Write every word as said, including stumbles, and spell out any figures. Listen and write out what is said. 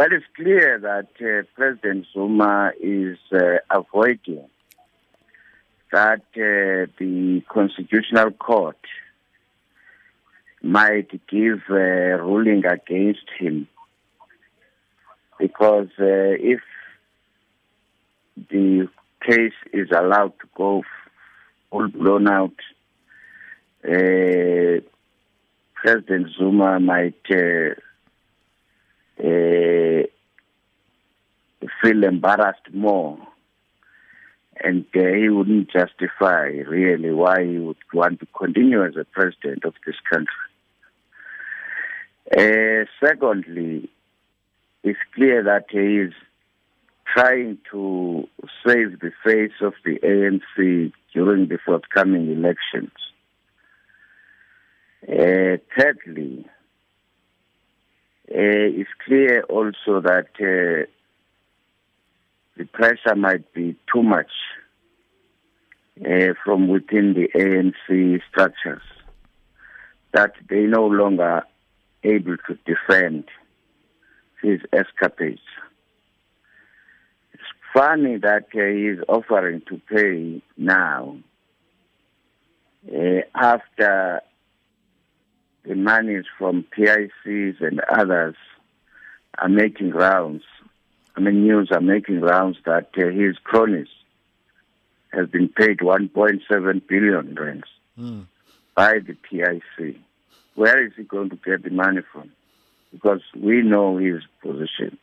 Well, it's clear that uh, President Zuma is uh, avoiding that uh, the Constitutional Court might give a ruling against him, because uh, if the case is allowed to go full blown out, uh, President Zuma might uh, uh, feel embarrassed more, and uh, he wouldn't justify really why he would want to continue as a president of this country. Uh, secondly, it's clear that he is trying to save the face of the A N C during the forthcoming elections. Uh, thirdly, uh, it's clear also that uh, the pressure might be too much uh, from within the A N C structures, that they no longer able to defend his escapades. It's funny that uh, he is offering to pay now uh, after the monies from P I Cs and others are making rounds. I mean, news are making rounds that uh, his cronies have been paid one point seven billion rands mm. by the P I C. Where is he going to get the money from? Because we know his position.